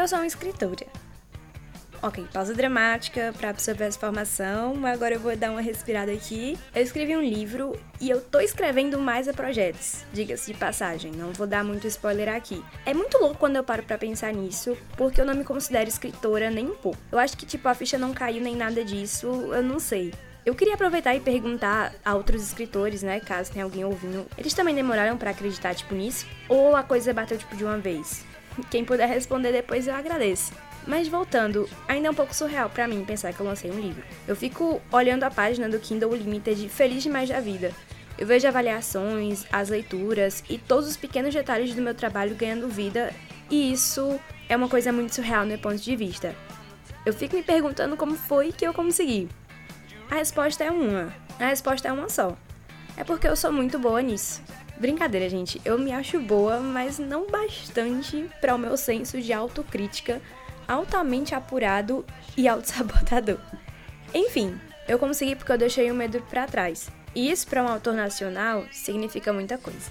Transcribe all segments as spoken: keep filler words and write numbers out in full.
eu sou uma escritora. Ok, pausa dramática para absorver essa formação, agora eu vou dar uma respirada aqui. Eu escrevi um livro e eu tô escrevendo mais a projetos, diga-se de passagem, não vou dar muito spoiler aqui. É muito louco quando eu paro pra pensar nisso, porque eu não me considero escritora nem um pouco. Eu acho que tipo, a ficha não caiu nem nada disso, eu não sei. Eu queria aproveitar e perguntar a outros escritores, né, caso tenha alguém ouvindo, eles também demoraram pra acreditar tipo nisso? Ou a coisa bateu tipo de uma vez? Quem puder responder depois eu agradeço. Mas voltando, ainda é um pouco surreal pra mim pensar que eu lancei um livro. Eu fico olhando a página do Kindle Unlimited feliz demais da vida. Eu vejo avaliações, as leituras e todos os pequenos detalhes do meu trabalho ganhando vida, e isso é uma coisa muito surreal no meu ponto de vista. Eu fico me perguntando como foi que eu consegui. A resposta é uma. A resposta é uma só. É porque eu sou muito boa nisso. Brincadeira, gente. Eu me acho boa, mas não bastante para o meu senso de autocrítica altamente apurado e autossabotador. Enfim, eu consegui porque eu deixei o medo para trás. E isso para um autor nacional significa muita coisa.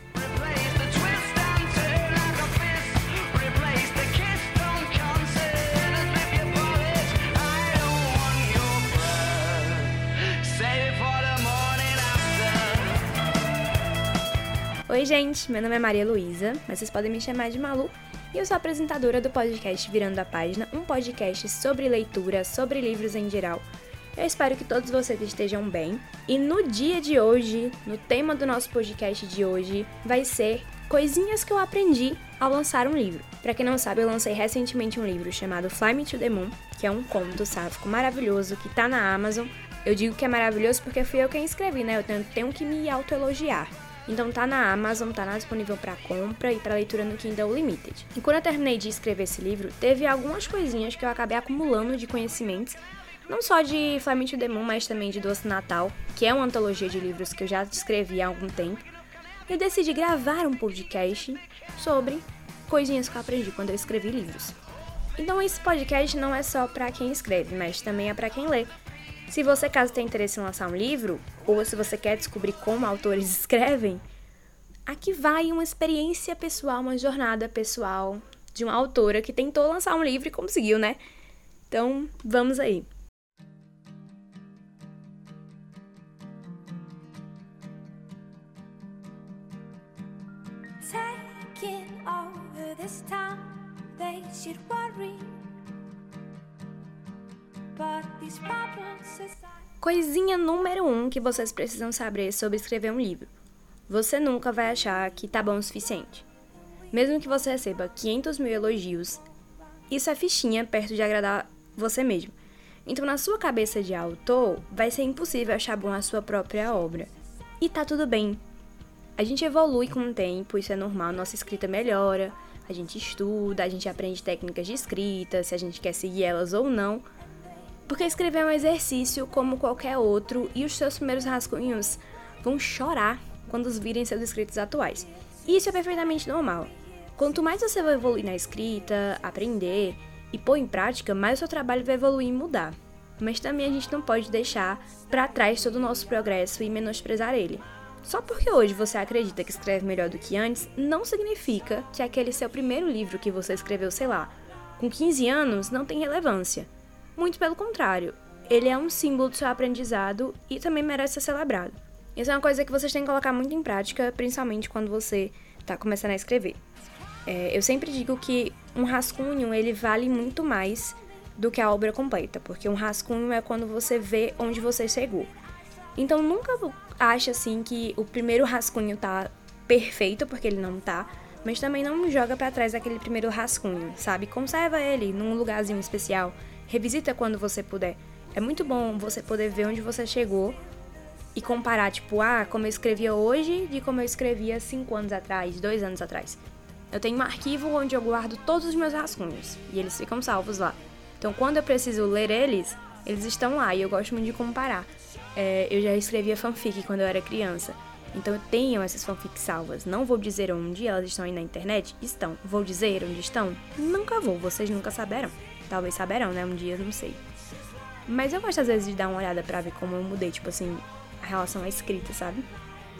Oi gente, meu nome é Maria Luísa, mas vocês podem me chamar de Malu, e eu sou apresentadora do podcast Virando a Página, um podcast sobre leitura, sobre livros em geral. Eu espero que todos vocês estejam bem, e no dia de hoje, no tema do nosso podcast de hoje, vai ser coisinhas que eu aprendi ao lançar um livro. Pra quem não sabe, eu lancei recentemente um livro chamado Fly Me To The Moon, que é um conto sáfico maravilhoso que tá na Amazon. Eu digo que é maravilhoso porque fui eu quem escrevi, né? Eu tenho, tenho que me autoelogiar. Então tá na Amazon, tá lá disponível pra compra e pra leitura no Kindle Unlimited. E quando eu terminei de escrever esse livro, teve algumas coisinhas que eu acabei acumulando de conhecimentos, não só de Fly Me To The Moon, mas também de Doce Natal, que é uma antologia de livros que eu já escrevi há algum tempo. E eu decidi gravar um podcast sobre coisinhas que eu aprendi quando eu escrevi livros. Então esse podcast não é só pra quem escreve, mas também é pra quem lê. Se você, caso tenha interesse em lançar um livro, ou se você quer descobrir como autores escrevem, aqui vai uma experiência pessoal, uma jornada pessoal de uma autora que tentou lançar um livro e conseguiu, né? Então, vamos aí. Taking over this town, they should worry. Coisinha número um que vocês precisam saber sobre escrever um livro. Você nunca vai achar que tá bom o suficiente. Mesmo que você receba quinhentos mil elogios, isso é fichinha perto de agradar você mesmo. Então na sua cabeça de autor, vai ser impossível achar bom a sua própria obra. E tá tudo bem. A gente evolui com o tempo, isso é normal, nossa escrita melhora, a gente estuda, a gente aprende técnicas de escrita, se a gente quer seguir elas ou não. Porque escrever é um exercício como qualquer outro e os seus primeiros rascunhos vão chorar quando os virem seus escritos atuais. E isso é perfeitamente normal. Quanto mais você vai evoluir na escrita, aprender e pôr em prática, mais o seu trabalho vai evoluir e mudar. Mas também a gente não pode deixar pra trás todo o nosso progresso e menosprezar ele. Só porque hoje você acredita que escreve melhor do que antes, não significa que aquele seu primeiro livro que você escreveu, sei lá, com quinze anos, não tem relevância. Muito pelo contrário, ele é um símbolo do seu aprendizado e também merece ser celebrado. Isso é uma coisa que vocês têm que colocar muito em prática, principalmente quando você está começando a escrever. É, eu sempre digo que um rascunho ele vale muito mais do que a obra completa, porque um rascunho é quando você vê onde você chegou. Então nunca acha assim que o primeiro rascunho tá perfeito, porque ele não tá, mas também não joga para trás aquele primeiro rascunho, sabe? Conserva ele num lugarzinho especial. Revisita quando você puder. É muito bom você poder ver onde você chegou e comparar, tipo, ah, como eu escrevia hoje de como eu escrevia cinco anos atrás, dois anos atrás. Eu tenho um arquivo onde eu guardo todos os meus rascunhos e eles ficam salvos lá. Então, quando eu preciso ler eles, eles estão lá e eu gosto muito de comparar. É, eu já escrevia fanfic quando eu era criança, então eu tenho essas fanfics salvas. Não vou dizer onde elas estão aí na internet? Estão. Vou dizer onde estão? Nunca vou, vocês nunca saberão. Talvez saberão, né? Um dia, não sei. Mas eu gosto, às vezes, de dar uma olhada pra ver como eu mudei, tipo assim, a relação à escrita, sabe?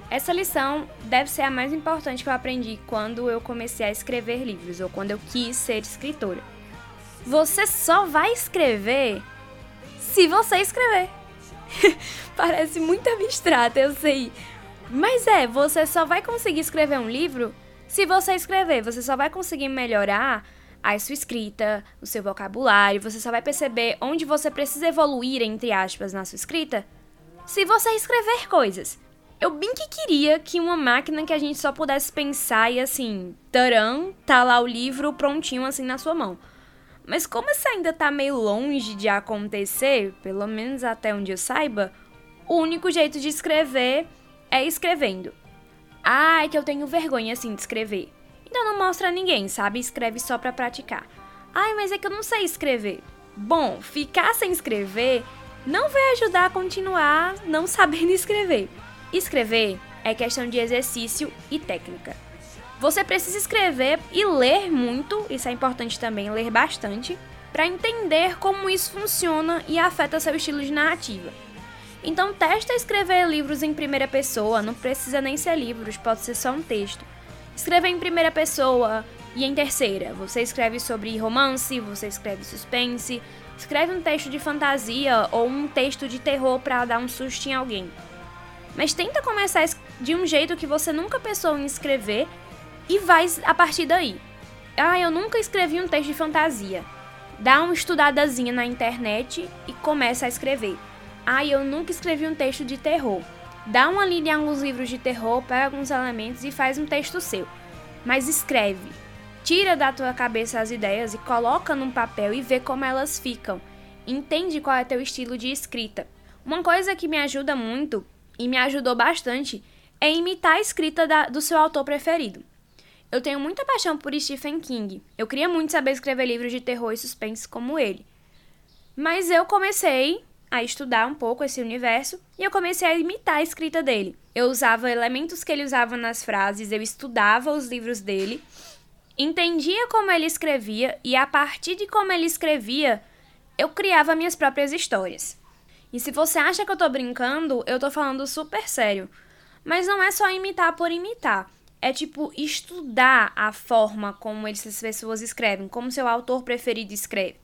Essa lição deve ser a mais importante que eu aprendi quando eu comecei a escrever livros, ou quando eu quis ser escritora. Você só vai escrever se você escrever. Parece muito abstrato, eu sei. Mas é, você só vai conseguir escrever um livro se você escrever. Você só vai conseguir melhorar a sua escrita, o seu vocabulário. Você só vai perceber onde você precisa evoluir, entre aspas, na sua escrita, se você escrever coisas. Eu bem que queria que uma máquina que a gente só pudesse pensar e assim, taram, tá lá o livro prontinho assim na sua mão. Mas como isso ainda tá meio longe de acontecer, pelo menos até onde eu saiba, o único jeito de escrever é escrevendo. Ah, é que eu tenho vergonha assim de escrever. Então não mostra a ninguém, sabe? Escreve só pra praticar. Ai, mas é que eu não sei escrever. Bom, ficar sem escrever não vai ajudar a continuar não sabendo escrever. Escrever é questão de exercício e técnica. Você precisa escrever e ler muito, isso é importante também, ler bastante, para entender como isso funciona e afeta seu estilo de narrativa. Então testa escrever livros em primeira pessoa, não precisa nem ser livros, pode ser só um texto. Escrever em primeira pessoa e em terceira. Você escreve sobre romance, você escreve suspense, escreve um texto de fantasia ou um texto de terror para dar um susto em alguém. Mas tenta começar de um jeito que você nunca pensou em escrever e vai a partir daí. Ah, eu nunca escrevi um texto de fantasia. Dá uma estudadazinha na internet e começa a escrever. Ah, eu nunca escrevi um texto de terror. Dá uma lida em alguns livros de terror, pega alguns elementos e faz um texto seu. Mas escreve. Tira da tua cabeça as ideias e coloca num papel e vê como elas ficam. Entende qual é teu estilo de escrita. Uma coisa que me ajuda muito e me ajudou bastante, é imitar a escrita da, do seu autor preferido. Eu tenho muita paixão por Stephen King. Eu queria muito saber escrever livros de terror e suspense como ele. Mas eu comecei a estudar um pouco esse universo e eu comecei a imitar a escrita dele. Eu usava elementos que ele usava nas frases, eu estudava os livros dele, entendia como ele escrevia e a partir de como ele escrevia, eu criava minhas próprias histórias. E se você acha que eu tô brincando, eu tô falando super sério. Mas não é só imitar por imitar. É tipo estudar a forma como essas pessoas escrevem, como seu autor preferido escreve.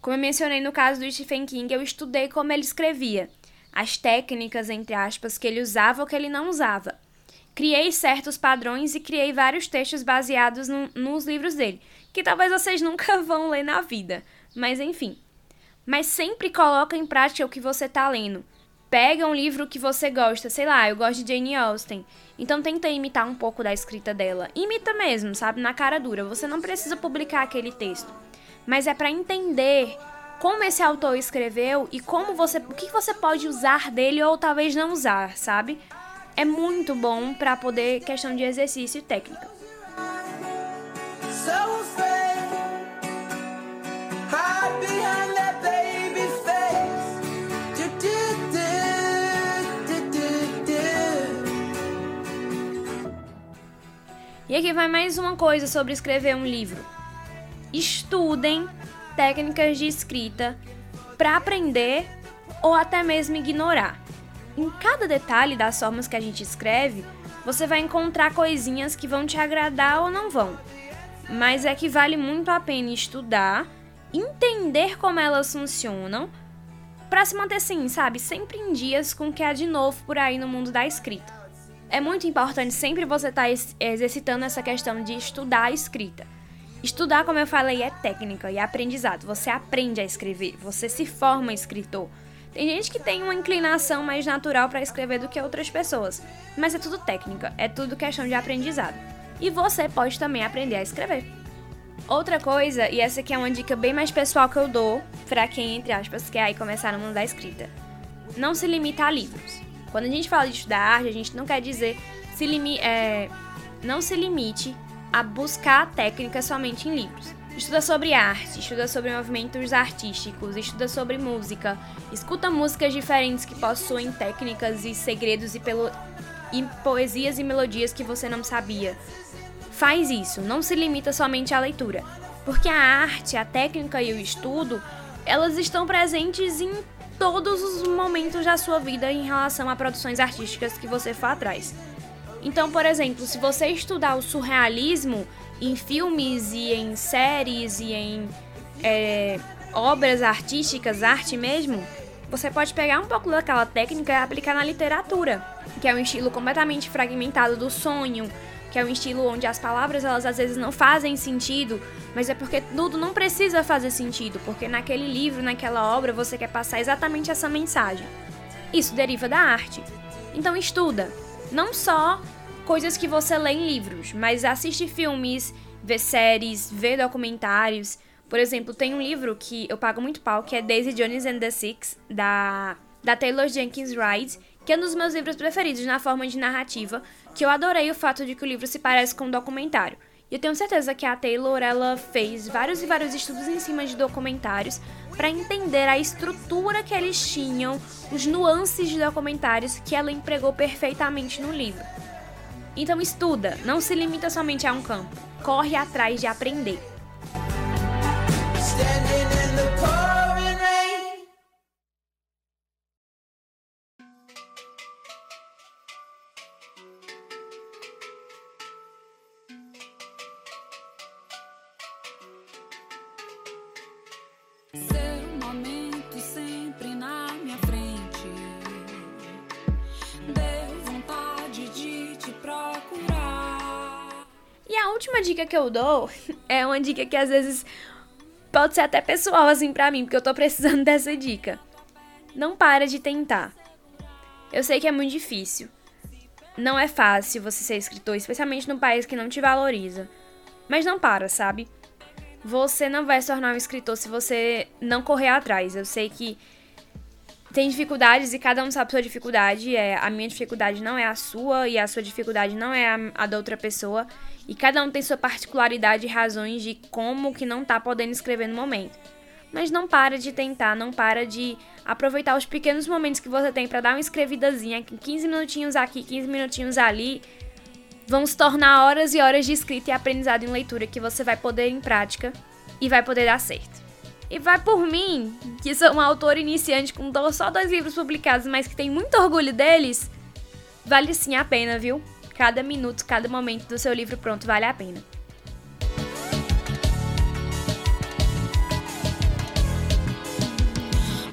Como eu mencionei no caso do Stephen King, eu estudei como ele escrevia. As técnicas, entre aspas, que ele usava ou que ele não usava. Criei certos padrões e criei vários textos baseados no, nos livros dele. Que talvez vocês nunca vão ler na vida. Mas enfim. Mas sempre coloca em prática o que você tá lendo. Pega um livro que você gosta, sei lá, eu gosto de Jane Austen. Então tenta imitar um pouco da escrita dela. Imita mesmo, sabe, na cara dura. Você não precisa publicar aquele texto. Mas é pra entender como esse autor escreveu e como você, o que você pode usar dele ou talvez não usar, sabe? É muito bom pra poder, questão de exercício e técnica. E aqui vai mais uma coisa sobre escrever um livro. Estudem técnicas de escrita para aprender ou até mesmo ignorar. Em cada detalhe das formas que a gente escreve, você vai encontrar coisinhas que vão te agradar ou não vão. Mas é que vale muito a pena estudar, entender como elas funcionam, para se manter assim, sabe, sempre em dias com o que há de novo por aí no mundo da escrita. É muito importante sempre você estar exercitando essa questão de estudar a escrita. Estudar, como eu falei, é técnica e é aprendizado. Você aprende a escrever, você se forma escritor. Tem gente que tem uma inclinação mais natural para escrever do que outras pessoas, mas é tudo técnica, é tudo questão de aprendizado. E você pode também aprender a escrever. Outra coisa, e essa aqui é uma dica bem mais pessoal que eu dou para quem, entre aspas, quer aí começar no mundo da escrita. Não se limita a livros. Quando a gente fala de estudar arte, a gente não quer dizer se limi- é, não se limite a buscar técnica somente em livros. Estuda sobre arte, estuda sobre movimentos artísticos, estuda sobre música, escuta músicas diferentes que possuem técnicas e segredos e, pelo- e poesias e melodias que você não sabia. Faz isso, não se limita somente à leitura, porque a arte, a técnica e o estudo, elas estão presentes em todos os momentos da sua vida em relação a produções artísticas que você for atrás. Então, por exemplo, se você estudar o surrealismo em filmes e em séries e em é, obras artísticas, arte mesmo, você pode pegar um pouco daquela técnica e aplicar na literatura, que é um estilo completamente fragmentado do sonho, que é um estilo onde as palavras, elas às vezes não fazem sentido, mas é porque tudo não precisa fazer sentido, porque naquele livro, naquela obra, você quer passar exatamente essa mensagem. Isso deriva da arte. Então estuda, não só coisas que você lê em livros, mas assiste filmes, vê séries, vê documentários. Por exemplo, tem um livro que eu pago muito pau, que é Daisy Jones and the Six, da, da Taylor Jenkins Reid, que é um dos meus livros preferidos na forma de narrativa, que eu adorei o fato de que o livro se parece com um documentário. E eu tenho certeza que a Taylor, ela fez vários e vários estudos em cima de documentários para entender a estrutura que eles tinham, os nuances de documentários que ela empregou perfeitamente no livro. Então estuda, não se limita somente a um campo, corre atrás de aprender. Ser um momento sempre na minha frente. Deu vontade de te procurar. E a última dica que eu dou é uma dica que às vezes pode ser até pessoal, assim, pra mim, porque eu tô precisando dessa dica. Não para de tentar. Eu sei que é muito difícil. Não é fácil você ser escritor, especialmente num país que não te valoriza. Mas não para, sabe? Você não vai se tornar um escritor se você não correr atrás. Eu sei que tem dificuldades e cada um sabe a sua dificuldade. É, a minha dificuldade não é a sua e a sua dificuldade não é a, a da outra pessoa. E cada um tem sua particularidade e razões de como que não tá podendo escrever no momento. Mas não para de tentar, não para de aproveitar os pequenos momentos que você tem para dar uma escrevidazinha. quinze minutinhos aqui, quinze minutinhos ali. Vão se tornar horas e horas de escrita e aprendizado em leitura que você vai poder ir em prática e vai poder dar certo. E vai por mim, que sou uma autora iniciante com só dois livros publicados, mas que tem muito orgulho deles, vale sim a pena, viu? Cada minuto, cada momento do seu livro pronto vale a pena.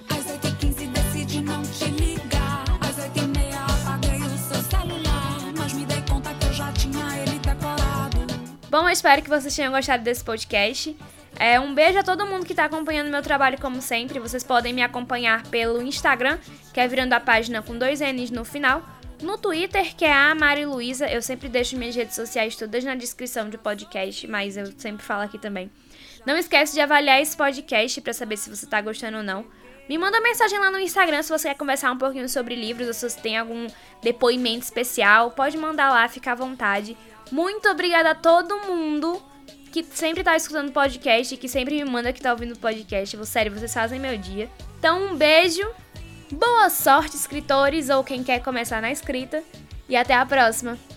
Às oito e quinze decidi não te ligar. Às oito e meia apaguei o seu celular, mas me dei conta que eu já tinha ele decorado. Bom, eu espero que vocês tenham gostado desse podcast. É, um beijo a todo mundo que está acompanhando meu trabalho como sempre. Vocês podem me acompanhar pelo Instagram, que é Virando a Página com dois N's no final. No Twitter, que é a Maria Luísa. Eu sempre deixo minhas redes sociais todas na descrição do podcast, mas eu sempre falo aqui também. Não esquece de avaliar esse podcast para saber se você está gostando ou não. Me manda uma mensagem lá no Instagram se você quer conversar um pouquinho sobre livros ou se você tem algum depoimento especial. Pode mandar lá, fica à vontade. Muito obrigada a todo mundo que sempre tá escutando podcast, que sempre me manda que tá ouvindo podcast. Sério, vocês fazem meu dia. Então, um beijo, boa sorte, escritores, ou quem quer começar na escrita, e até a próxima!